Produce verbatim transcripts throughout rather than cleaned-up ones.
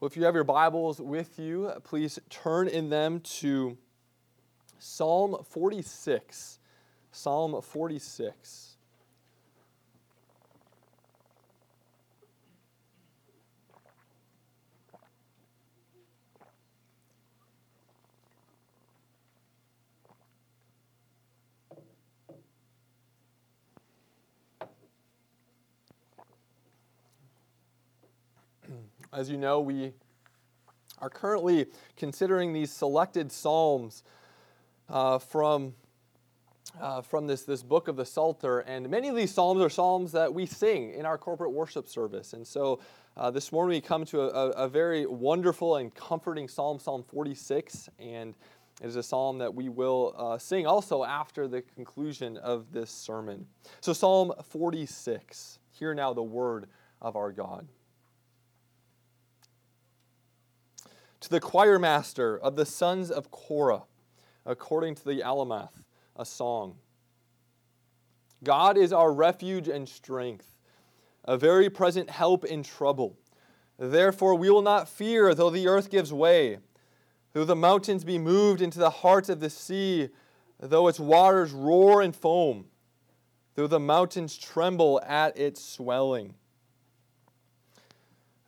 Well, if you have your Bibles with you, please turn in them to Psalm forty-six. Psalm forty-six. As you know, we are currently considering these selected psalms uh, from uh, from this, this book of the Psalter, and many of these psalms are psalms that we sing in our corporate worship service. And so uh, this morning we come to a, a very wonderful and comforting psalm, Psalm forty-six, and it is a psalm that we will uh, sing also after the conclusion of this sermon. So Psalm forty-six, hear now the word of our God. To the choir master of the sons of Korah, according to the Alamath, a song. God is our refuge and strength, a very present help in trouble. Therefore we will not fear, though the earth gives way, though the mountains be moved into the heart of the sea, though its waters roar and foam, though the mountains tremble at its swelling.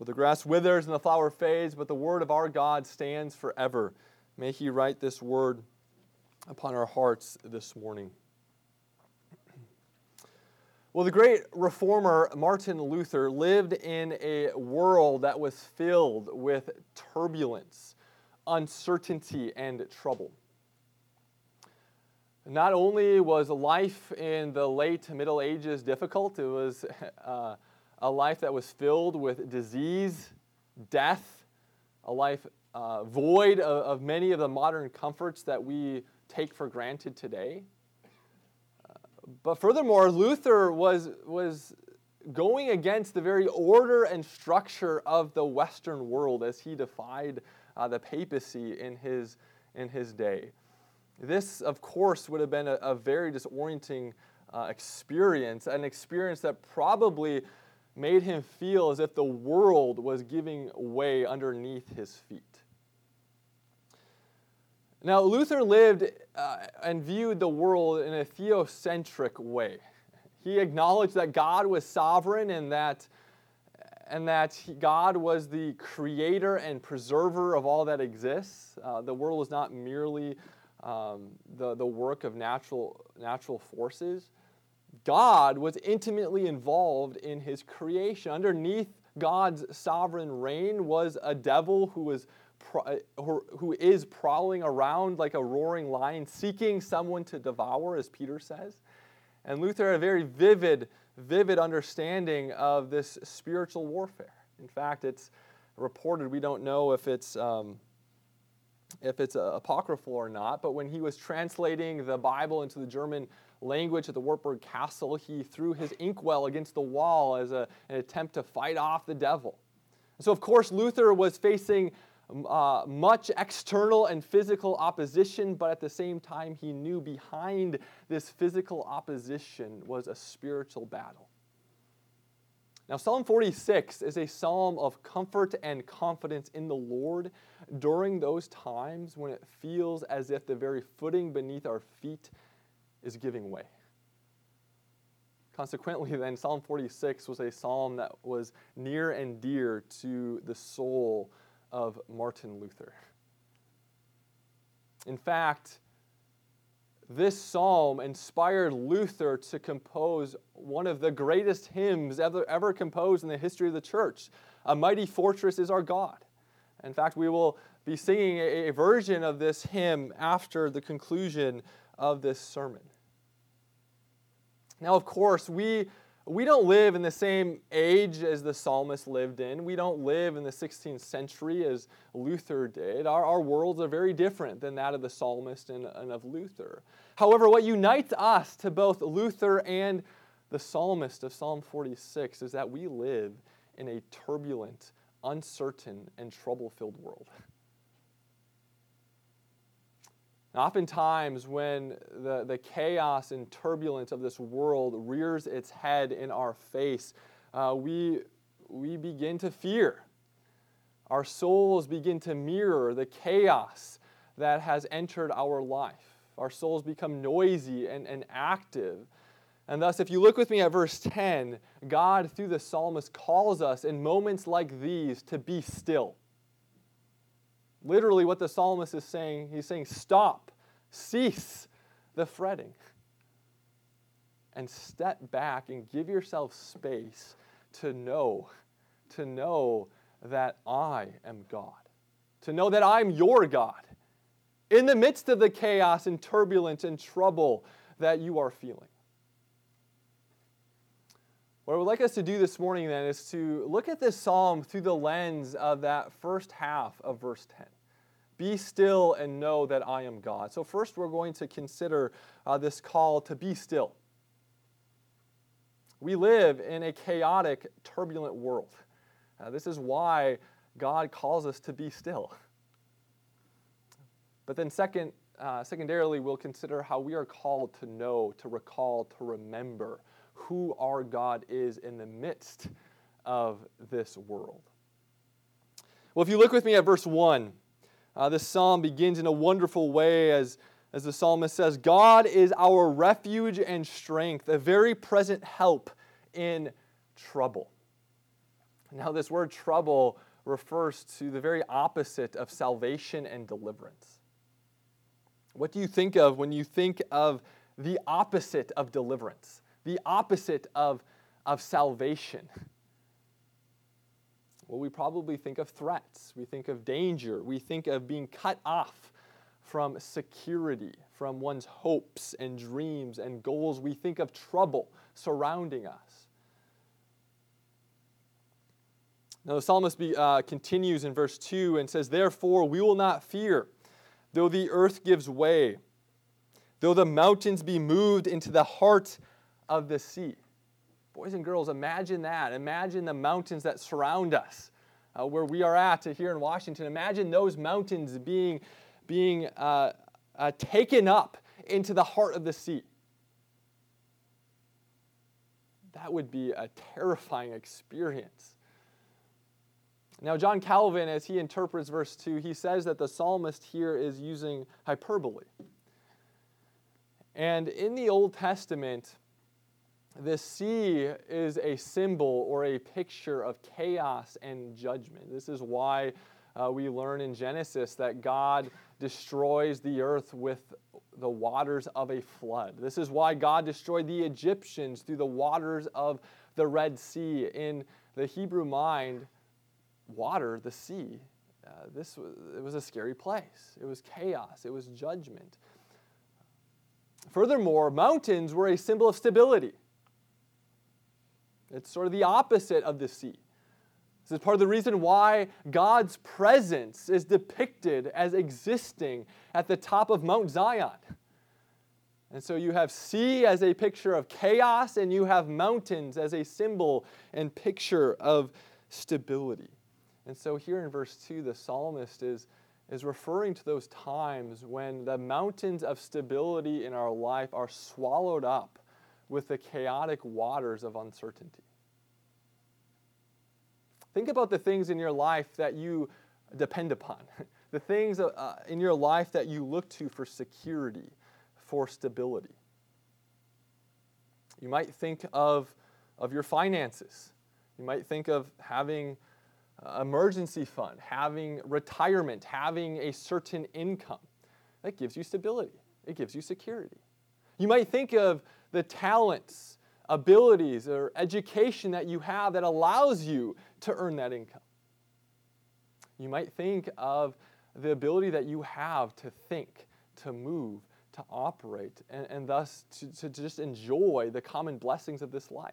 Well, the grass withers and the flower fades, but the word of our God stands forever. May he write this word upon our hearts this morning. Well, the great reformer Martin Luther lived in a world that was filled with turbulence, uncertainty, and trouble. Not only was life in the late Middle Ages difficult, it was uh, a life that was filled with disease, death, a life uh, void of, of many of the modern comforts that we take for granted today. Uh, but furthermore, Luther was, was going against the very order and structure of the Western world as he defied uh, the papacy in his, in his day. This, of course, would have been a, a very disorienting uh, experience, an experience that probably made him feel as if the world was giving way underneath his feet. Now, Luther lived uh, and viewed the world in a theocentric way. He acknowledged that God was sovereign and that, and that he, God was the creator and preserver of all that exists. Uh, the world was not merely um, the, the work of natural, natural forces. God was intimately involved in his creation. Underneath God's sovereign reign was a devil who was who is prowling around like a roaring lion, seeking someone to devour, as Peter says. And Luther had a very vivid, vivid understanding of this spiritual warfare. In fact, it's reported, we don't know if it's um, if it's uh, apocryphal or not, but when he was translating the Bible into the German language at the Wartburg Castle, he threw his inkwell against the wall as a, an attempt to fight off the devil. So, of course, Luther was facing uh, much external and physical opposition, but at the same time, he knew behind this physical opposition was a spiritual battle. Now, Psalm forty-six is a psalm of comfort and confidence in the Lord during those times when it feels as if the very footing beneath our feet is giving way. Consequently, then, Psalm forty-six was a psalm that was near and dear to the soul of Martin Luther. In fact, this psalm inspired Luther to compose one of the greatest hymns ever, ever composed in the history of the church, A Mighty Fortress is Our God. In fact, we will be singing a, a version of this hymn after the conclusion of this sermon. Now, of course, we, we don't live in the same age as the psalmist lived in. We don't live in the sixteenth century as Luther did. Our, our worlds are very different than that of the psalmist and, and of Luther. However, what unites us to both Luther and the psalmist of Psalm forty-six is that we live in a turbulent, uncertain, and trouble-filled world. Oftentimes, when the, the chaos and turbulence of this world rears its head in our face, uh, we, we begin to fear. Our souls begin to mirror the chaos that has entered our life. Our souls become noisy and, and active. And thus, if you look with me at verse ten, God, through the psalmist, calls us in moments like these to be still. Literally what the psalmist is saying, he's saying, stop, cease the fretting, and step back and give yourself space to know, to know that I am God, to know that I'm your God in the midst of the chaos and turbulence and trouble that you are feeling. What I would like us to do this morning then is to look at this psalm through the lens of that first half of verse ten. Be still and know that I am God. So first we're going to consider uh, this call to be still. We live in a chaotic, turbulent world. Uh, this is why God calls us to be still. But then second, uh, secondarily, we'll consider how we are called to know, to recall, to remember who our God is in the midst of this world. Well, if you look with me at verse one, uh, this psalm begins in a wonderful way as, as the psalmist says, God is our refuge and strength, a very present help in trouble. Now, this word trouble refers to the very opposite of salvation and deliverance. What do you think of when you think of the opposite of deliverance? The opposite of, of salvation. Well, we probably think of threats. We think of danger. We think of being cut off from security, from one's hopes and dreams and goals. We think of trouble surrounding us. Now, the psalmist be, uh, continues in verse two and says, therefore, we will not fear, though the earth gives way, though the mountains be moved into the heart of the sea. Boys and girls, imagine that. Imagine the mountains that surround us, uh, where we are at here in Washington. Imagine those mountains being, being uh, uh, taken up into the heart of the sea. That would be a terrifying experience. Now, John Calvin, as he interprets verse two, he says that the psalmist here is using hyperbole. And in the Old Testament, the sea is a symbol or a picture of chaos and judgment. This is why uh, we learn in Genesis that God destroys the earth with the waters of a flood. This is why God destroyed the Egyptians through the waters of the Red Sea. In the Hebrew mind, water, the sea, uh, this was, it was a scary place. It was chaos. It was judgment. Furthermore, mountains were a symbol of stability. It's sort of the opposite of the sea. This is part of the reason why God's presence is depicted as existing at the top of Mount Zion. And so you have sea as a picture of chaos, and you have mountains as a symbol and picture of stability. And so here in verse two, the psalmist is, is referring to those times when the mountains of stability in our life are swallowed up with the chaotic waters of uncertainty. Think about the things in your life that you depend upon, the things uh, in your life that you look to for security, for stability. You might think of, of your finances. You might think of having an emergency fund, having retirement, having a certain income. That gives you stability. It gives you security. You might think of the talents, abilities, or education that you have that allows you to earn that income. You might think of the ability that you have to think, to move, to operate, and, and thus to, to just enjoy the common blessings of this life.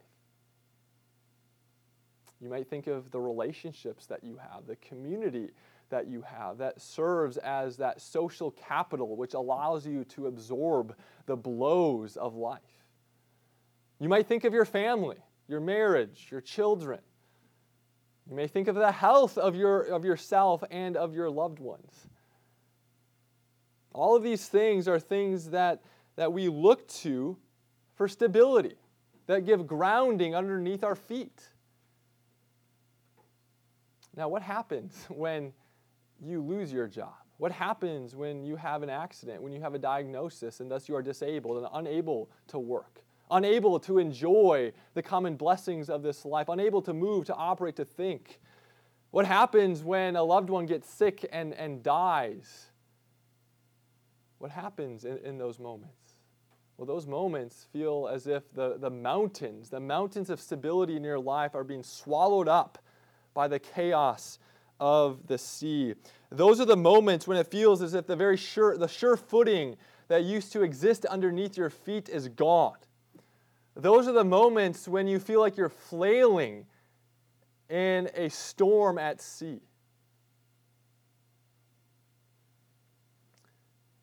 You might think of the relationships that you have, the community that you have that serves as that social capital which allows you to absorb the blows of life. You might think of your family, your marriage, your children. You may think of the health of your of yourself and of your loved ones. All of these things are things that, that we look to for stability, that give grounding underneath our feet. Now, what happens when you lose your job? What happens when you have an accident, when you have a diagnosis, and thus you are disabled and unable to work, unable to enjoy the common blessings of this life, unable to move, to operate, to think? What happens when a loved one gets sick and, and dies? What happens in, in those moments? Well, those moments feel as if the, the mountains, the mountains of stability in your life are being swallowed up by the chaos of the sea. Those are the moments when it feels as if the very sure, the sure footing that used to exist underneath your feet is gone. Those are the moments when you feel like you're flailing in a storm at sea.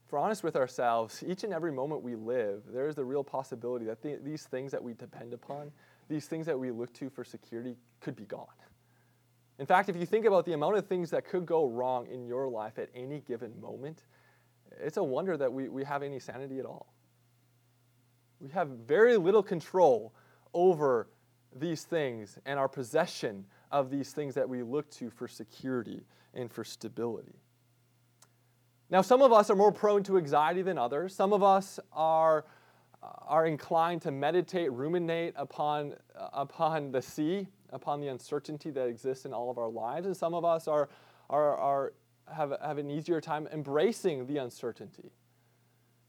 If we're honest with ourselves, each and every moment we live, there is the real possibility that th- these things that we depend upon, these things that we look to for security, could be gone. In fact, if you think about the amount of things that could go wrong in your life at any given moment, it's a wonder that we, we have any sanity at all. We have very little control over these things and our possession of these things that we look to for security and for stability. Now, some of us are more prone to anxiety than others. Some of us are, are inclined to meditate, ruminate upon, upon the sea, upon the uncertainty that exists in all of our lives. And some of us are, are, are have, have an easier time embracing the uncertainty.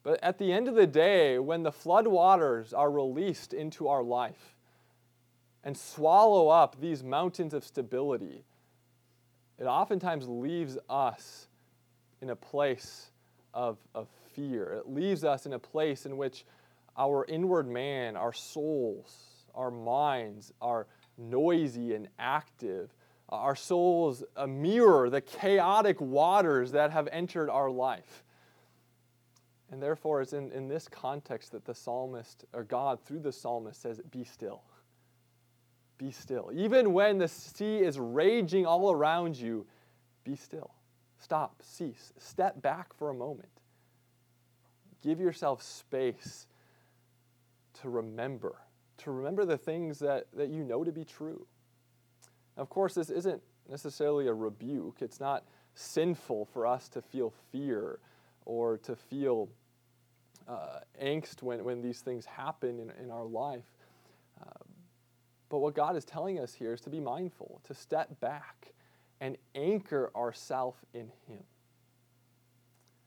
But at the end of the day, when the flood waters are released into our life and swallow up these mountains of stability, it oftentimes leaves us in a place of, of fear. It leaves us in a place in which our inward man, our souls, our minds, our noisy and active. Our souls mirror the chaotic waters that have entered our life. And therefore, it's in, in this context that the psalmist, or God through the psalmist, says, be still. Be still. Even when the sea is raging all around you, be still. Stop, cease, step back for a moment. Give yourself space to remember. to remember the things that, that you know to be true. Now, of course, this isn't necessarily a rebuke. It's not sinful for us to feel fear or to feel uh, angst when, when these things happen in, in our life. Uh, but what God is telling us here is to be mindful, to step back and anchor ourselves in Him.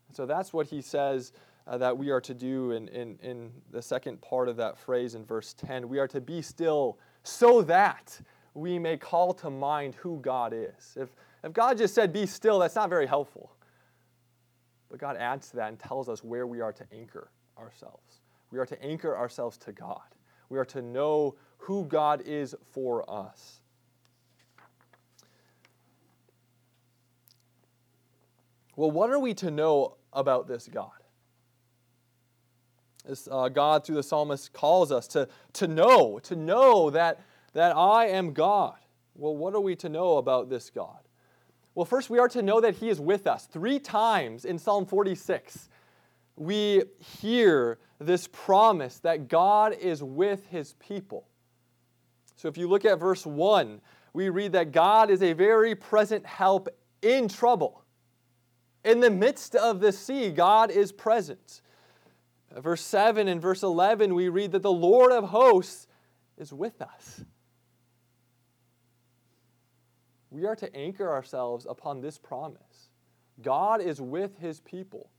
And so that's what he says Uh, that we are to do in, in, in the second part of that phrase in verse ten. We are to be still so that we may call to mind who God is. If, if God just said, be still, that's not very helpful. But God adds to that and tells us where we are to anchor ourselves. We are to anchor ourselves to God. We are to know who God is for us. Well, what are we to know about this God? This, uh, God, through the psalmist, calls us to, to know, to know that, that I am God. Well, what are we to know about this God? Well, first, we are to know that He is with us. Three times in Psalm forty-six, we hear this promise that God is with His people. So if you look at verse one, we read that God is a very present help in trouble. In the midst of the sea, God is present. Verse seven and verse eleven, we read that the Lord of hosts is with us. We are to anchor ourselves upon this promise. God is with His people.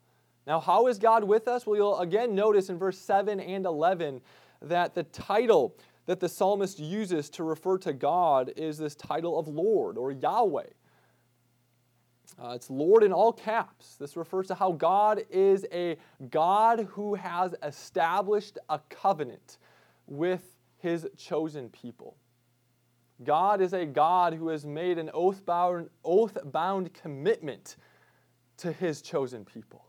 Now, how is God with us? Well, you'll again notice in verse seven and eleven that the title that the psalmist uses to refer to God is this title of Lord or Yahweh. Uh, it's Lord in all caps. This refers to how God is a God who has established a covenant with his chosen people. God is a God who has made an oath-bound, oath-bound commitment to his chosen people.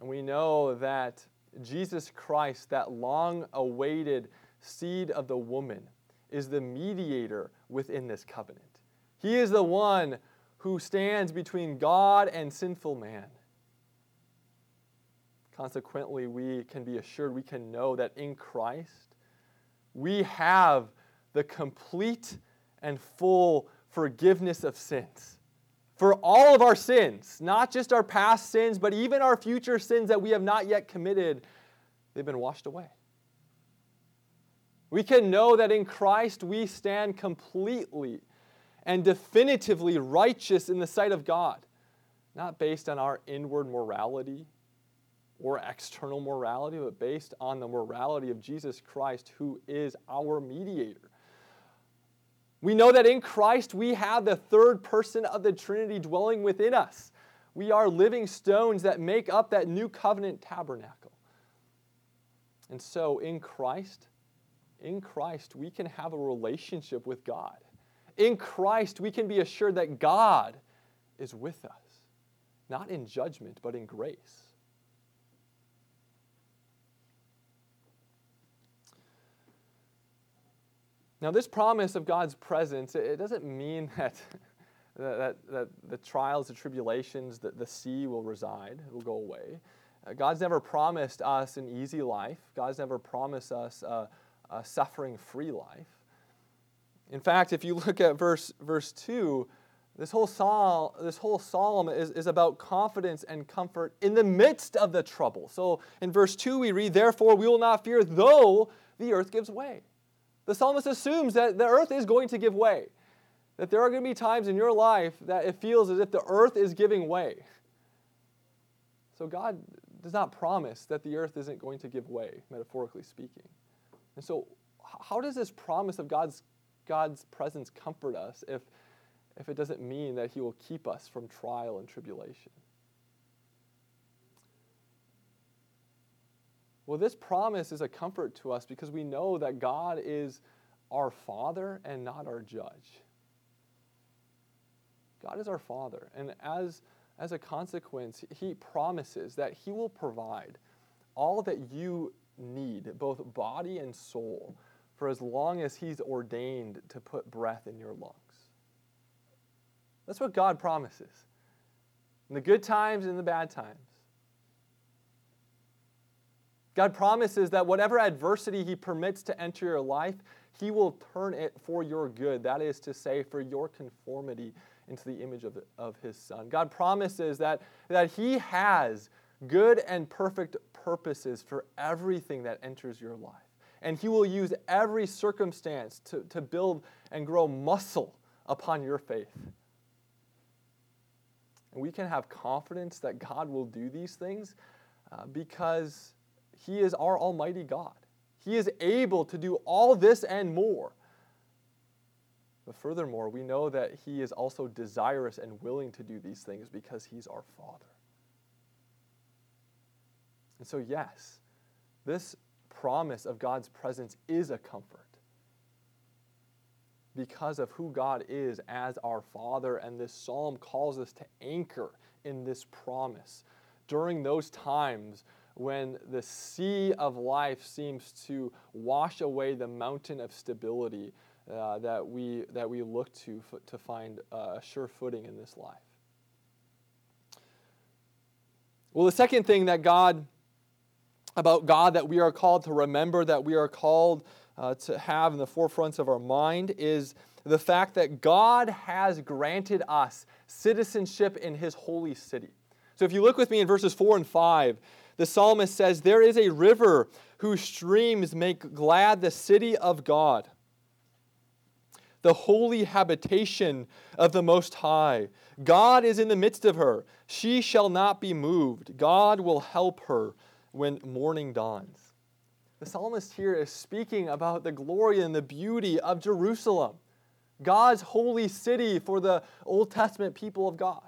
And we know that Jesus Christ, that long-awaited seed of the woman, is the mediator within this covenant. He is the one who stands between God and sinful man. Consequently, we can be assured, we can know that in Christ, we have the complete and full forgiveness of sins. For all of our sins, not just our past sins, but even our future sins that we have not yet committed, they've been washed away. We can know that in Christ we stand completely and definitively righteous in the sight of God, not based on our inward morality or external morality, but based on the morality of Jesus Christ, who is our mediator. We know that in Christ we have the third person of the Trinity dwelling within us. We are living stones that make up that new covenant tabernacle. And so in Christ, in Christ we can have a relationship with God. In Christ we can be assured that God is with us, not in judgment, but in grace. Now, this promise of God's presence, it doesn't mean that, that, that the trials, the tribulations, that the sea will reside, it will go away. Uh, God's never promised us an easy life. God's never promised us a, a suffering-free life. In fact, if you look at verse verse two, this whole psalm, this whole psalm is, is about confidence and comfort in the midst of the trouble. So in verse two we read, "Therefore we will not fear though the earth gives way." The psalmist assumes that the earth is going to give way, that there are going to be times in your life that it feels as if the earth is giving way. So God does not promise that the earth isn't going to give way, metaphorically speaking. And so how does this promise of God's, God's presence comfort us if, if it doesn't mean that he will keep us from trial and tribulation? Well, this promise is a comfort to us because we know that God is our Father and not our judge. God is our Father, and as, as a consequence, he promises that he will provide all that you need, both body and soul, for as long as he's ordained to put breath in your lungs. That's what God promises, in the good times and the bad times. God promises that whatever adversity he permits to enter your life, he will turn it for your good. That is to say, for your conformity into the image of, of his Son. God promises that, that he has good and perfect purposes for everything that enters your life. And he will use every circumstance to, to build and grow muscle upon your faith. And we can have confidence that God will do these things uh, because he is our almighty God. He is able to do all this and more. But furthermore, we know that he is also desirous and willing to do these things because he's our Father. And so, yes, this promise of God's presence is a comfort because of who God is as our Father, and this psalm calls us to anchor in this promise during those times when the sea of life seems to wash away the mountain of stability uh, that we that we look to f- to find uh, a sure footing in this life. Well, the second thing that God about God that we are called to remember, that we are called uh, to have in the forefronts of our mind, is the fact that God has granted us citizenship in his holy city. So if you look with me in verses four and five. The psalmist says, "There is a river whose streams make glad the city of God, the holy habitation of the Most High. God is in the midst of her. She shall not be moved. God will help her when morning dawns. The psalmist here is speaking about the glory and the beauty of Jerusalem, God's holy city for the Old Testament people of God.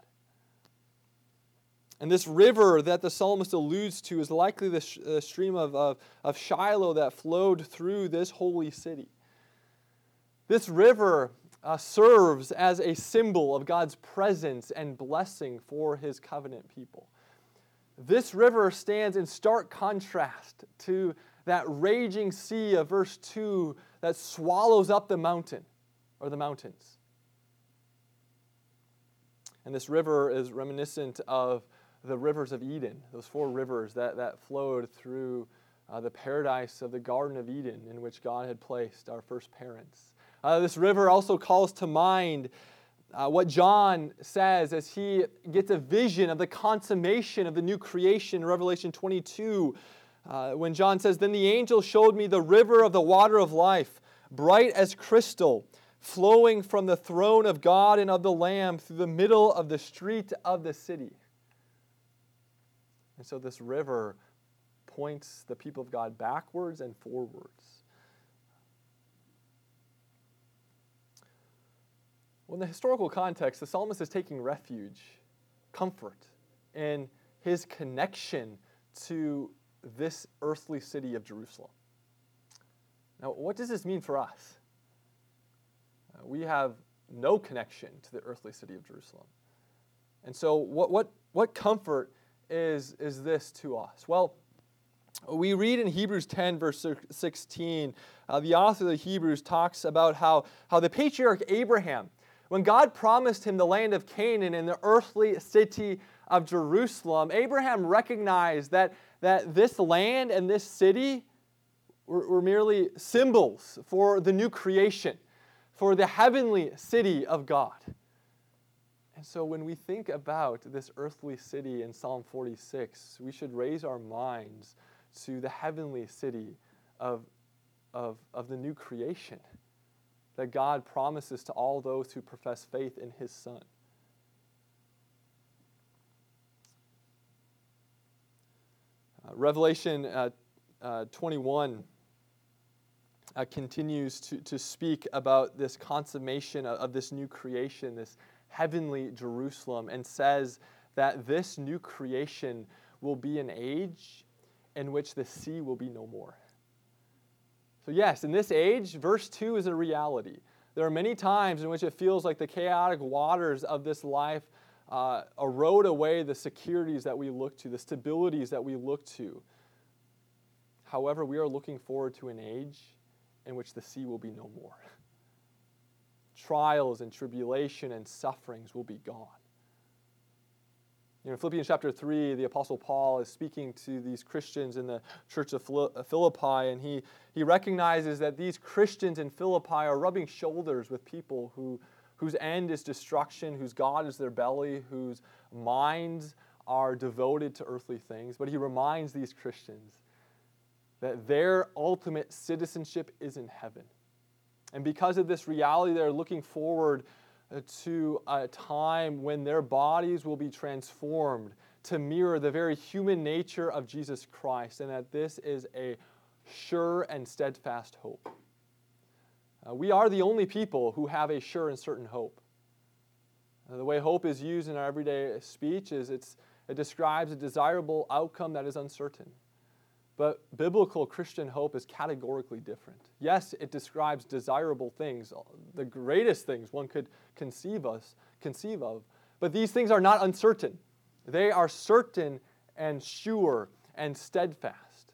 And this river that the psalmist alludes to is likely the, sh- the stream of, of, of Shiloh that flowed through this holy city. This river uh, serves as a symbol of God's presence and blessing for his covenant people. This river stands in stark contrast to that raging sea of verse two that swallows up the mountain or the mountains. And this river is reminiscent of the rivers of Eden, those four rivers that, that flowed through uh, the paradise of the Garden of Eden in which God had placed our first parents. Uh, this river also calls to mind uh, what John says as he gets a vision of the consummation of the new creation in Revelation twenty-two, uh, when John says, "Then the angel showed me the river of the water of life, bright as crystal, flowing from the throne of God and of the Lamb through the middle of the street of the city." And so this river points the people of God backwards and forwards. Well, in the historical context, the psalmist is taking refuge, comfort, in his connection to this earthly city of Jerusalem. Now, what does this mean for us? Uh, we have no connection to the earthly city of Jerusalem. And so what, what, what comfort Is, is this to us? Well, we read in Hebrews ten, verse sixteen, uh, the author of the Hebrews talks about how, how the patriarch Abraham, when God promised him the land of Canaan and the earthly city of Jerusalem, Abraham recognized that, that this land and this city were, were merely symbols for the new creation, for the heavenly city of God. So when we think about this earthly city in Psalm forty-six, we should raise our minds to the heavenly city of, of, of the new creation that God promises to all those who profess faith in his Son. Uh, Revelation uh, uh, twenty-one uh, continues to, to speak about this consummation of, of this new creation, this heavenly Jerusalem, and says that this new creation will be an age in which the sea will be no more. So yes, in this age, verse two is a reality. There are many times in which it feels like the chaotic waters of this life uh, erode away the securities that we look to, the stabilities that we look to. However, we are looking forward to an age in which the sea will be no more. Trials and tribulation and sufferings will be gone. You know, in Philippians chapter three, the Apostle Paul is speaking to these Christians in the church of Philippi, and he, he recognizes that these Christians in Philippi are rubbing shoulders with people who, whose end is destruction, whose God is their belly, whose minds are devoted to earthly things. But he reminds these Christians that their ultimate citizenship is in heaven. And because of this reality, they're looking forward to a time when their bodies will be transformed to mirror the very human nature of Jesus Christ, and that this is a sure and steadfast hope. Uh, we are the only people who have a sure and certain hope. Uh, the way hope is used in our everyday speech is it's, it describes a desirable outcome that is uncertain. But biblical Christian hope is categorically different. Yes, it describes desirable things, the greatest things one could conceive us, conceive of. But these things are not uncertain. They are certain and sure and steadfast.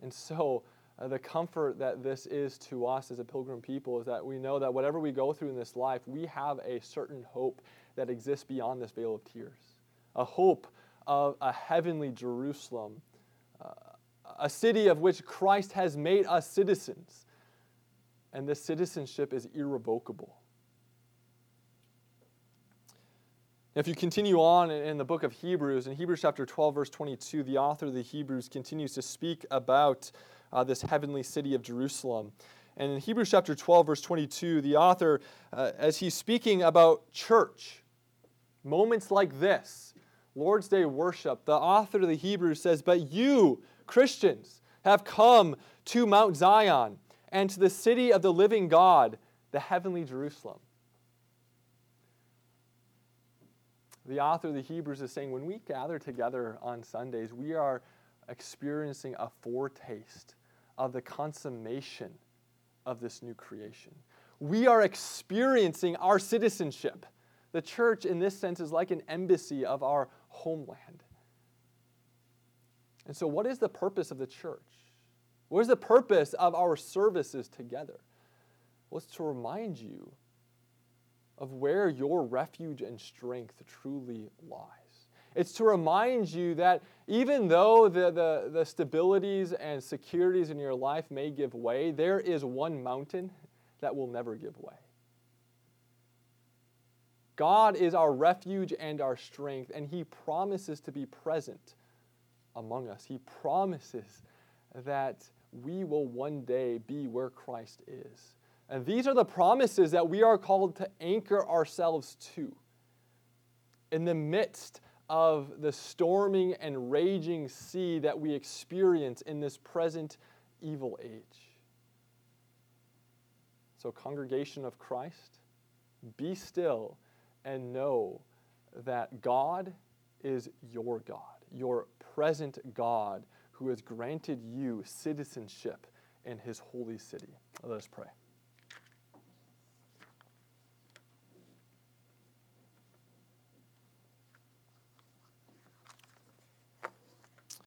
And so uh, the comfort that this is to us as a pilgrim people is that we know that whatever we go through in this life, we have a certain hope that exists beyond this veil of tears. A hope of a heavenly Jerusalem, uh, a city of which Christ has made us citizens. And this citizenship is irrevocable. If you continue on in the book of Hebrews, in Hebrews chapter twelve, verse twenty-two, the author of the Hebrews continues to speak about uh, this heavenly city of Jerusalem. And in Hebrews chapter twelve, verse twenty-two, the author, uh, as he's speaking about church, moments like this, Lord's Day worship, the author of the Hebrews says, "But you, Christians, have come to Mount Zion and to the city of the living God, the heavenly Jerusalem." The author of the Hebrews is saying, when we gather together on Sundays, we are experiencing a foretaste of the consummation of this new creation. We are experiencing our citizenship. The church, in this sense, is like an embassy of our homeland. And so what is the purpose of the church? What is the purpose of our services together? Well, it's to remind you of where your refuge and strength truly lies. It's to remind you that even though the, the, the stabilities and securities in your life may give way, there is one mountain that will never give way. God is our refuge and our strength, and He promises to be present among us. He promises that we will one day be where Christ is. And these are the promises that we are called to anchor ourselves to in the midst of the storming and raging sea that we experience in this present evil age. So, congregation of Christ, be still and know that God is your God, your present God, who has granted you citizenship in His holy city. Let us pray.